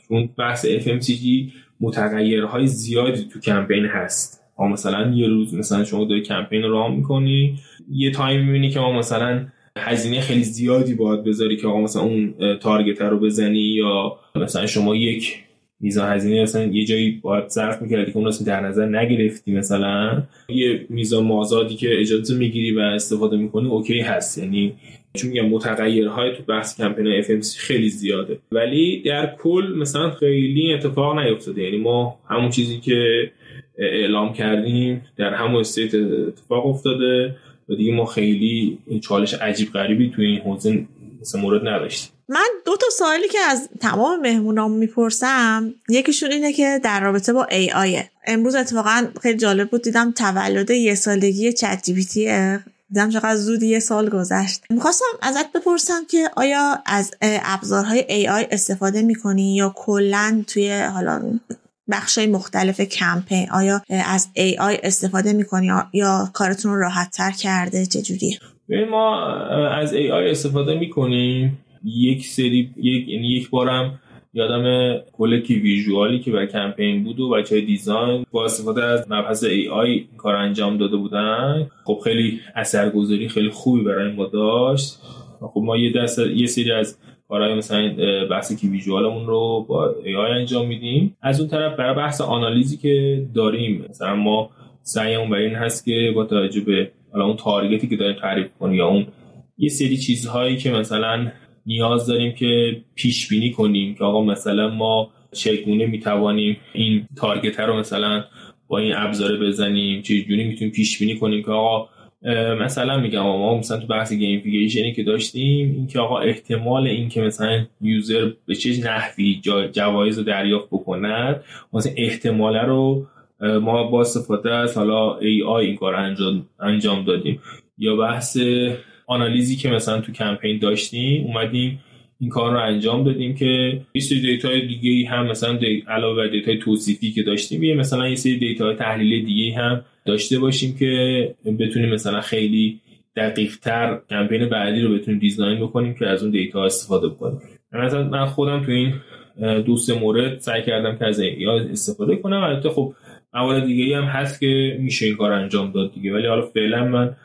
چون بحث اف ام سی جی متغیرهای زیادی تو کمپین هست، ما مثلا یه روز مثلا شما داری کمپین رو راه میکنی یه تایم میبینی که ما مثلا هزینه خیلی زیادی باید بذاری که آقا مثلا اون تارگت رو بزنی، یا مثلا شما یک میزان هزینه مثلا یه جایی باید صرف میکردی که اون رو در نظر نگرفتی، مثلا یه میزان مازادی که اجازه میگیری و استفاده میکنی اوکی هست. یعنی چون میگم متغیرهای تو بحث کمپین‌های اف ام سی خیلی زیاده، ولی در کل مثلا خیلی اتفاق نیفتاده. یعنی ما همون چیزی که اعلام کردیم در همون استیت اتفاق افتاده و دیگه ما خیلی چالش عجیب غریبی توی این حوزه مثلا مورد نداشتیم. من دو تا سوالی که از تمام مهمونام میپرسم، یکیشون اینه که در رابطه با ای آیه. امروز اتفاقا خیلی جالب بود، دیدم تولد یه سالگی چت جی پی تی، دیدم چقدر زود یه سال گذشت. میخواستم ازت بپرسم که آیا از ابزارهای ای آی استفاده میکنی یا کلن توی حالا بخشای مختلف کمپین آیا از ای آی استفاده میکنی یا کارتون رو راحت تر کرده؟ چجوری؟ ما از ای آی استفاده میکنیم. یک سری یک یعنی یک بارم یادم کل کی ویژوالی که برای کمپین بود و بچهای دیزاین با استفاده از مبحث ای آی کار انجام داده بودن. خب خیلی اثرگذاری خیلی خوبی برای ما داشت. خب ما یه دست یه سری از کارهای مثلا بحث کی ویژوالمون رو با ای آی انجام میدیم. از اون طرف برای بحث آنالیزی که داریم مثلا ما سعیمون برای این هست که با توجه به حالا اون تارگتی که داریم تعریف کنیم یا اون یه سری چیزهایی که مثلا نیاز داریم که پیش بینی کنیم که آقا مثلا ما چگونه میتوانیم این تارگت رو مثلا با این ابزار بزنیم، چجوری میتونیم پیش بینی کنیم که آقا مثلا میگم ما مثلا تو بحث گیمیفیکیشنی که داشتیم این که آقا احتمال این که مثلا یوزر به چه نحوی جوایز رو دریافت بکند، مثلا احتمال رو ما با استفاده از حالا ای آی این کار انجام انجام دادیم. یا بحث آنالیزی که مثلا تو کمپین داشتیم اومدیم این کار رو انجام دادیم که یه سری دیتاهای دیگه هم مثلا دی... علاوه بر دیتاهای توصیفی که داشتیم یه مثلا یه سری دیتاهای تحلیلی دیگه هم داشته باشیم که بتونیم مثلا خیلی دقیق‌تر کمپین بعدی رو بتونیم دیزاین بکنیم که از اون دیتاها استفاده بکنیم. مثلا من خودم تو این دو سه مورد سعی کردم که از ای آی استفاده کنم. البته خب موارد دیگه‌ای هم هست که میشه این کار انجام داد دیگه، ولی حالا فعلا من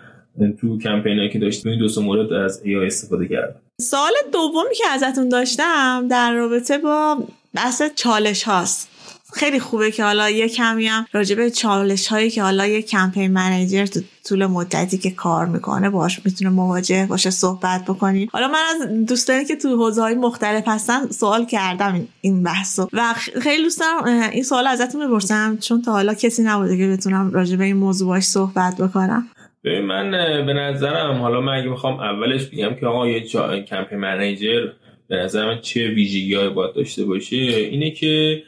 تو کمپینایی که داشتیم دو سه مورد از ای آی استفاده کردم. سوال دومی که ازتون داشتم در رابطه با بحث چالش هاست. خیلی خوبه که حالا یه کمی هم راجع به چالش هایی که حالا یه کمپین منیجر تو طول مدتی که کار میکنه باش میتونه مواجه باشه صحبت بکنی. حالا من از دوستانی که تو حوزه های مختلف هستن سوال کردم این بحثو و خیلی دوست دارم این سوال ازتون بپرسم چون تا حالا کسی نبوده که بتونم راجع به این موضوع باش صحبت بکنم. ببین من به نظرم حالا من اگه بخوام اولش بگم که آقا یه کمپین منیجر به نظر من چه ویژگی‌هایی باید داشته باشه اینه که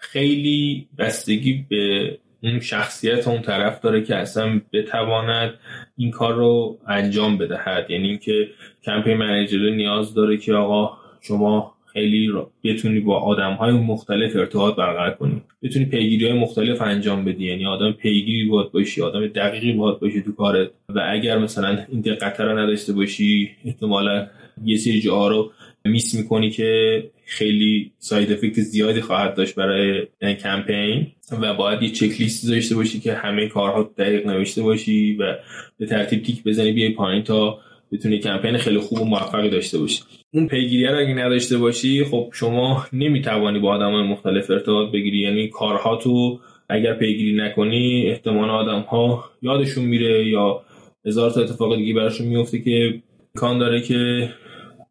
خیلی بستگی به اون شخصیت اون طرف داره که اصلا بتواند این کار رو انجام بدهد. یعنی اینکه کمپین منیجر نیاز داره که آقا شما خیلی بتونی با آدم‌های مختلف ارتباط برقرار کنی، بتونی پیگیری‌های مختلف انجام بدی، یعنی آدم پیگیری باید باشی، آدم دقیقی باید باشی تو کارت، و اگر مثلا این دقت رو نداشته باشی احتمالاً یه سری جاها رو میس میکنی که خیلی ساید افکت زیادی خواهد داشت برای کمپین، و باید یه چک لیست داشته باشی که همه کارها دقیق نوشته باشی و به ترتیب تیک بزنی بیای پایین تا بتونی کمپین خیلی خوب و موفقی داشته باشی. اون پیگیری رو اگه نداشته باشی خب شما نمیتوانی با آدم‌های مختلف ارتباط بگیری، یعنی کارها تو اگر پیگیری نکنی احتمال آدم‌ها یادشون میره یا هزار تا اتفاق دیگه براشون میفته که امکان داره که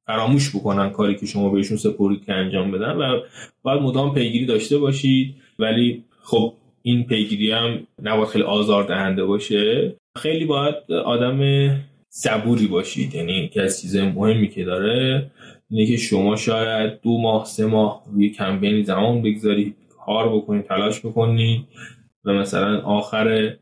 فراموش بکنن کاری که شما بهشون سپردید که انجام بدن، و باید مدام پیگیری داشته باشید. ولی خب این پیگیری هم نباید خیلی آزاردهنده باشه، خیلی باید آدم صبوری باشید. یعنی که از چیزای مهمی که داره اینه که شما شاید دو ماه سه ماه روی کمپین زمان بگذارید، کار بکنید، تلاش بکنید و مثلا آخر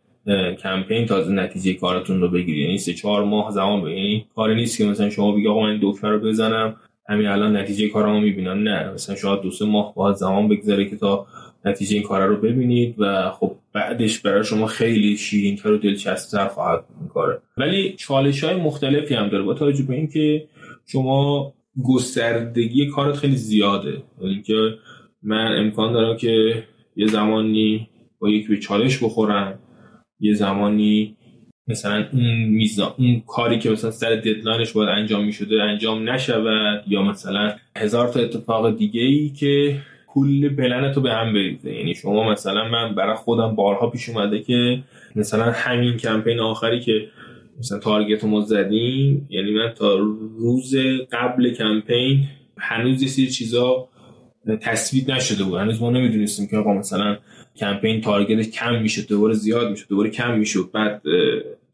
کمپین تازه نتیجه کارتون رو بگیرید. یعنی سه چهار ماه زمان بگیرید. یعنی کاری نیست که مثلا شما بگید آقا من دکمه رو بزنم همین الان نتیجه کارامو میبینم، نه، مثلا شاید دو سه ماه باید زمان بگذاره که تا نتیجه این کارا رو ببینید و خب بعدش برای شما خیلی شیرین‌تر و دلچسب‌تر خواهد این کاره. ولی چالش‌های مختلفی هم داره با توجه به اینکه شما گستردگی کارت خیلی زیاده. یعنی که من امکان دارم که یه زمانی با یک به چالش بخورم، یه زمانی مثلا اون میزان اون کاری که مثلا سر ددلاینش باید انجام می‌شده انجام نشود، یا مثلا هزار تا اتفاق دیگه‌ای که کل پلنتو به هم بریزه. یعنی شما مثلا من برای خودم بارها پیش اومده که مثلا همین کمپین آخری که مثلا تارگتمو زدیم، یعنی من تا روز قبل کمپین هنوز یه سری چیزا تثبیت نشده بود، هنوز ما نمیدونستیم که آقا مثلا کمپین تارگتش کم میشه، دوباره زیاد میشه، دوباره کم میشه. بعد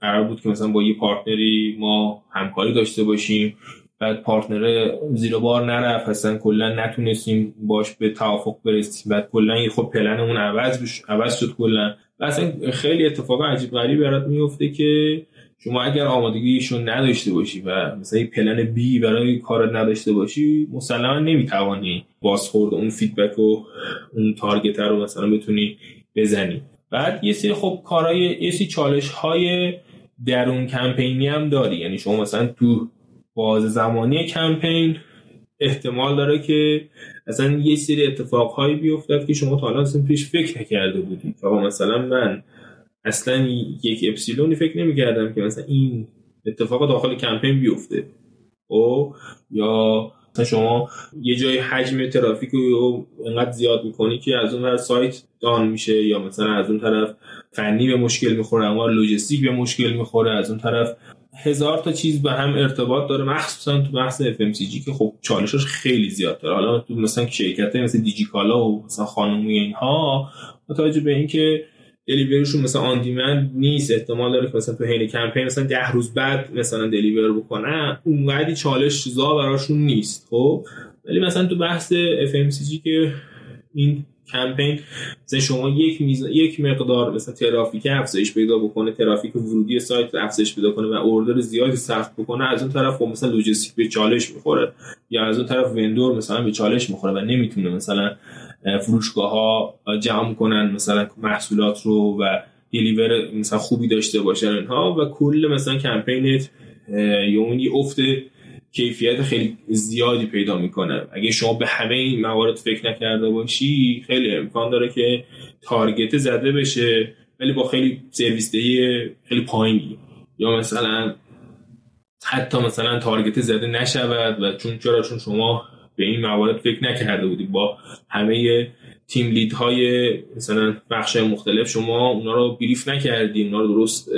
قرار بود که مثلا با یه پارتنری ما همکاری داشته باشیم، بعد پارتنر زیر بار نرفت، اصلا کلا نتونستیم باش به توافق برسیم، بعد کلا خب پلنمون عوض بش... عوض شد کلا. اصلا خیلی اتفاق عجیب غریبی برات میفته که شما اگر آمادگیشو نداشته باشی و مثلا یه پلن بی برای کارت نداشته باشی، مسلما نمیتوانی بازخورد اون فیدبک و اون تارگت رو مثلا بتونی بزنی. بعد یه سری خب کارهای یه سری چالش‌های درون کمپینی هم داری. یعنی شما مثلا تو باز زمانی کمپین احتمال داره که اصلا یه سری اتفاقهایی بیفته که شما تا الان اصلا پیش فکر نکرده بودید. مثلا من اصلا یک اپسیلونی فکر نمی‌کردم که مثلا این اتفاق داخل کمپین بیفته، او یا مثلا شما یه جای حجم ترافیک رو انقدر زیاد می‌کنی که از اون ور سایت دان میشه، یا مثلا از اون طرف فنی به مشکل می‌خوره، اما لوجستیک به مشکل می‌خوره، از اون طرف هزار تا چیز به هم ارتباط داره، مخصوصا تو بحث اف ام سی جی که خب چالشش خیلی زیاد داره. حالا تو مثلا شرکت‌های مثل دیجیکالا و مثلا خانومی اینها با توجه به اینکه دلیوریشون مثلا آن دیمند نیست، احتمال داره که مثلا تو حین کمپین مثلا ده روز بعد مثلا دلیور بکنن، اونقدی چالش چیزا براشون نیست. خب ولی مثلا تو بحث اف ام سی جی که این کمپین مثلا شما یک میز... یک مقدار مثلا ترافیک افزایش پیدا بکنه، ترافیک ورودی سایت افزایش پیدا کنه و اوردر زیادی صرف بکنه، از اون طرف خب مثلا لوجستیک به چالش میخوره، یا از اون طرف وندور مثلا به چالش میخوره و نمیتونه مثلا فروشگاه‌ها جمع کنن مثلا محصولات رو و دلیور مثلا خوبی داشته باشن اینها، و کل مثلا کمپینت یعنی افت کیفیت خیلی زیادی پیدا میکنه. اگه شما به همه این موارد فکر نکرده باشی خیلی امکان داره که تارگت زده بشه ولی با خیلی سرویس دهی خیلی پایینی، یا مثلا حتی مثلا تارگت زده نشود و چون چرا چون شما به این موارد فکر نکرده بودید. با همه تیم لیدهای مثلا بخش‌های مختلف شما اونا رو بریف نکردید، اونا رو درست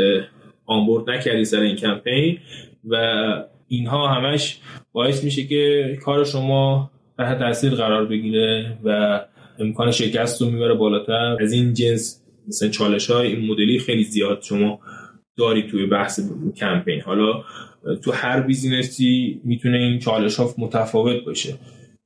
آنبورد نکردید سر این کمپین، و اینها همش باعث میشه که کار شما تحت تاثیر قرار بگیره و امکان شکست رو میبره بالاتر. از این جنس مثلا چالش‌های این مدلی خیلی زیاد شما داری توی بحث کمپین. حالا تو هر بیزینسی میتونه این چالش ها متفاوت باشه.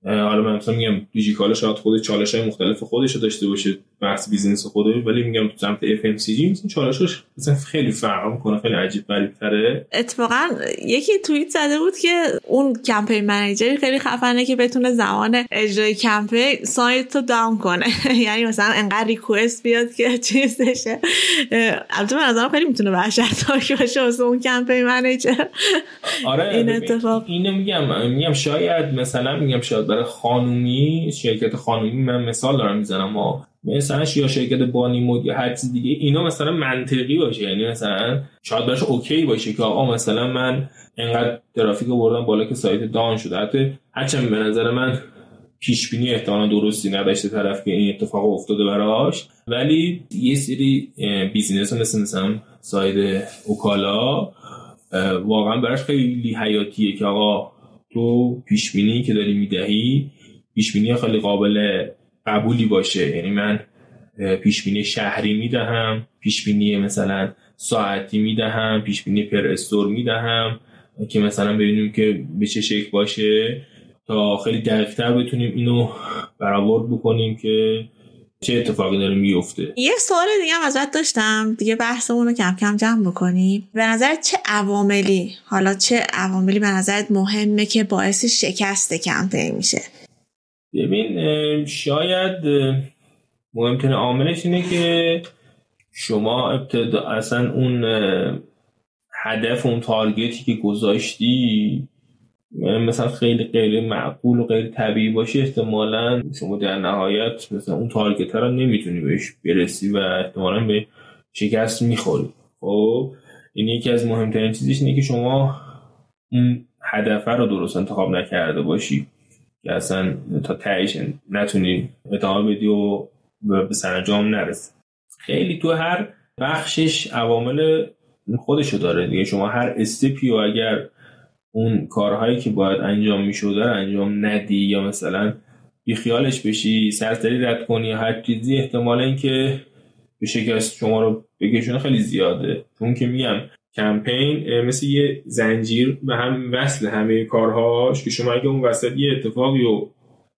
حالا من مثلا میگم دیجیکالا شاید خود چالش های مختلف خودش رو داشته باشه، بحث بیزینس خودش، ولی میگم تو سمت اف ام سی جی مثلا چالشش مثلا خیلی فرق میکنه، خیلی عجیب غریب تره. اتفاقا یکی توییت زده بود که اون کمپین منیجر خیلی خفنه که بتونه زمان اجرای کمپین سایت رو داون کنه، یعنی مثلا انقدر ریکوست بیاد که چیز بشه. البته من از اون خیلی میتونه وحشتناک باشه واسه اون کمپین منیجر. آره این اتفاق اینو میگم میگم شاید مثلا میگم شاید برای خانومی، شرکت خانومی، من مثال دارم میزنم، ما مثلا یا شرکت بانیمود یا هر چیز دیگه، اینا مثلا منطقی باشه، یعنی مثلا شاید براش اوکی باشه که آقا مثلا من اینقدر ترافیک آوردم بالا که سایت داون شده. حتی هرچند به نظر من پیش بینی احتمالاً درستی نداشته طرف که این اتفاق افتاده براش، ولی یه سری بیزینس ها مثل مثلا سایت اوکالا واقعا براش خیلی حیاتیه که آقا تو پیش بینی که داری میدهی پیش بینی خیلی قابل قبولی باشه، یعنی من پیش بینی شهری میدهم، پیش بینی مثلا ساعتی میدهم، پیش بینی پر استور میدهم که مثلا ببینیم که به چه شکل باشه تا خیلی دقیق‌تر بتونیم اینو برآورد بکنیم که چه اتفاقی داره میفته. یه سوال دیگه هم ازت داشتم، دیگه بحثمون رو کم کم جمع بکنیم. به نظرت چه عواملی حالا چه عواملی به نظرت مهمه که باعث شکست کمپین میشه؟ ببین شاید مهمترین عاملش اینه که شما ابتدا اصلا اون هدف، اون تارگتی که گذاشتی مثلا خیلی غیر معقول و غیر طبیعی باشه، احتمالاً شما در نهایت مثلا اون تارگت رو نمیتونی بهش برسی و احتمالاً به شکست میخوری. خب این یکی از مهمترین چیزیش اینه که شما اون هدف رو درست انتخاب نکرده باشی که اصلا تا تهش نتونی ادامه بدی و به سرانجام نرسی. خیلی تو هر بخشش عوامل خودشو داره دیگه. شما هر استپی رو اگر اون کارهایی که باید انجام میشود رو انجام ندی یا مثلا بی خیالش بشی، سرسری رد کنی یا هر چیزی، احتمال این که به شکست شما رو بکشونه خیلی زیاده. چون که میگم کمپین مثل یه زنجیر به هم وصل، همه کارهاش، که شما اگه اون وسط یه اتفاقی رو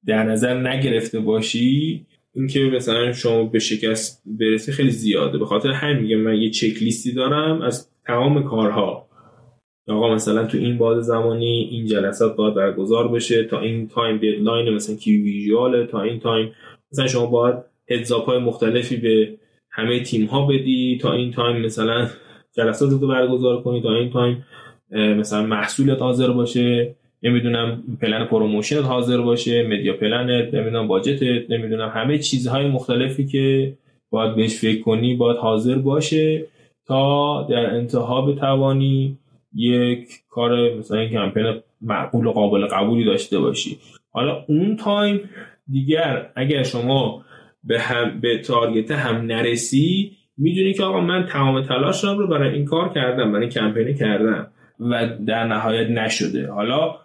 در نظر نگرفته باشی، این که مثلا شما به شکست برسی خیلی زیاده. به خاطر همین میگم من یه چک لیستی دارم از تمام کارها، آقا مثلا تو این بازه زمانی این جلسات باید برگزار بشه، تا این تایم ددلاین مثلا کی ویژواله، تا این تایم مثلا شما باید ادزاپای مختلفی به همه تیم ها بدی، تا این تایم مثلا جلسات رو برگزار کنی، تا این تایم مثلا محصولت حاضر باشه، نمیدونم پلن پروموشنت حاضر باشه، مدیا پلنت، نمیدونم باجتت، نمیدونم همه چیزهای مختلفی که باید بهش فکر کنی باید حاضر باشه تا در انتها بتوانی یک کار مثلا این کمپین معقول و قابل قبولی داشته باشی. حالا اون تایم دیگر اگر شما به هم به تارگت هم نرسی، میدونی که آقا من تمام تلاشم رو برای این کار کردم، برای کمپین کردم و در نهایت نشده. حالا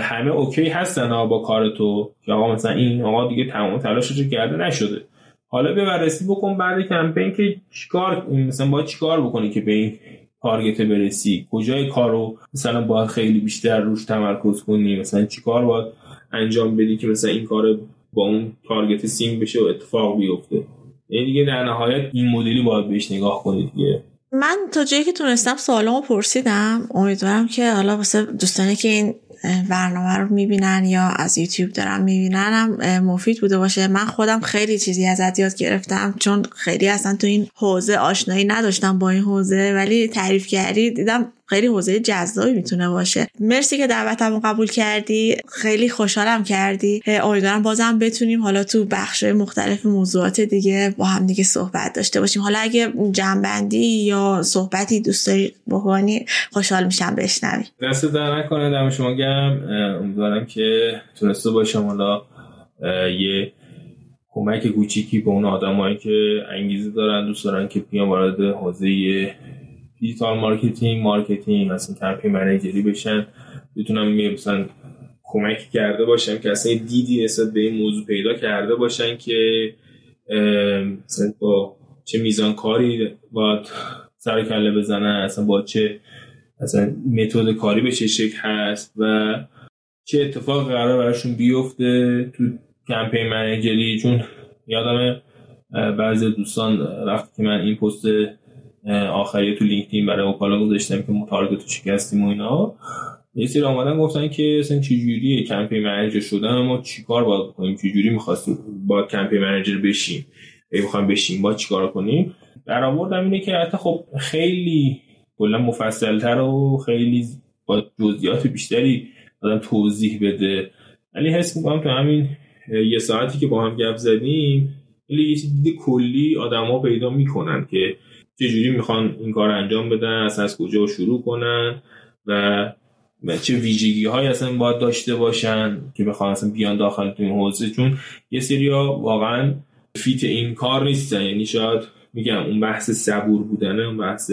همه اوکی هستن ها با کار تو که آقا مثلا این آقا دیگه تمام تلاشش رو کرده نشده. حالا به بررسی بکن بعد کمپین که چیکار مثلا باید چیکار بکنی که به این تارگت برسی، کجای کارو مثلا باید خیلی بیشتر روش تمرکز کنی، مثلا چی کار باید انجام بدی که مثلا این کار با اون تارگت سینک بشه و اتفاق بیفته. یعنی دیگه در نهایت این مدلی باید بهش نگاه کنید دیگه. من تا جایی که تونستم سوالامو پرسیدم. امیدوارم که حالا واسه دوستانی که این برنامه رو میبینن یا از یوتیوب دارن میبینن هم مفید بوده باشه. من خودم خیلی چیزی ازت یاد گرفتم، چون خیلی اصلا تو این حوزه آشنایی نداشتم با این حوزه، ولی تعریف کردی دیدم خیلی حوزه جذابی میتونه باشه. مرسی که دعوتمو قبول کردی، خیلی خوشحالم کردی. امیدوارم بازم بتونیم حالا تو بخش‌های مختلف موضوعات دیگه با هم دیگه صحبت داشته باشیم. حالا اگه جمع‌بندی یا صحبتی دوست داری بکنی خوشحال میشم بشنوی. دست در نکنه، دم شما گرم. امیدوارم که تونسته باشم حالا یه کمک کوچیکی به اون آدمایی که انگیزه دارن، دوست دارن که بیان وارد حوزه دیجیتال مارکتینگ، مارکتینگ، مثلا کمپین منیجری بشن، بتونم مثلا کمک کرده باشم که اصلا دیدی نسبت به این موضوع پیدا کرده باشن که مثلا با چه میزان کاری باید سر کله بزنن، اصلا با چه اصلا متد کاری به چه شکل هست و چه اتفاق قرار براشون بیفته تو کمپین منیجری. چون یادمه بعضی دوستان وقتی که من این پست آخری تو لینکدین برای اوکالا گذاشتم که ما تارگتو شکستیم و اینا، یه سری اومدن گفتن که اصلا چجوریه کمپین منیجر شدن، ما چیکار باید بکنیم، چجوری می‌خواستیم با کمپین منیجر بشیم، اگه بخوایم بشیم با چیکار کنیم. درآوردم اینه که حتی خب خیلی کلا مفصل‌تر و خیلی با جزئیات بیشتری آدم توضیح بده، ولی حس می‌کنم تو همین یه ساعتی که با هم گپ زدیم ولی یه چیز کلی آدم‌ها پیدا می‌کنن که چجوری می‌خوان این کار انجام بدن، اصلا از کجا شروع کنن و چه ویژگی‌هایی اصلا باید داشته باشن که بخوان اصلا بیان داخل تو این حوزه. چون یه سری‌ها واقعاً فیت این کار نیستن، یعنی شاید میگم اون بحث صبور بودنه، اون بحث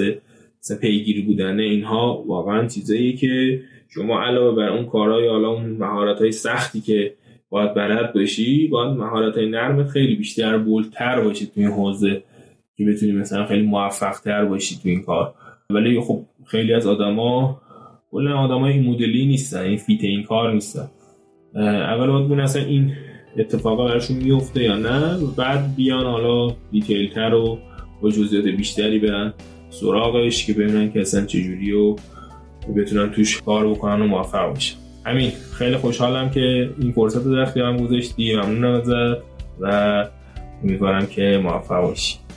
پیگیری بودنه، اینها واقعاً چیزاییه که شما علاوه بر اون کارهای حالا اون مهارت‌های سختی که باید بلد باشی، باید مهارت‌های نرمت خیلی بیشتر بولتر باشی تو این حوزه که بتونی مثلا خیلی موفق‌تر باشی تو این کار. ولی خب خیلی از آدما کلا آدمای این مدلی نیستن، این فیت این کار نیستن. اول باید ببینن اصلا این اتفاقا براشون میفته یا نه، بعد بیان حالا دیتیل‌تر و با جزئیات بیشتری برن سراغش که ببینن که اصلا چجوریه و بتونن توش کار بکنن و موفق بشن. همین، خیلی خوشحالم که این فرصت رو در اختیارم گذاشتی، ممنونم ازت و امیدوارم که موفق باشی.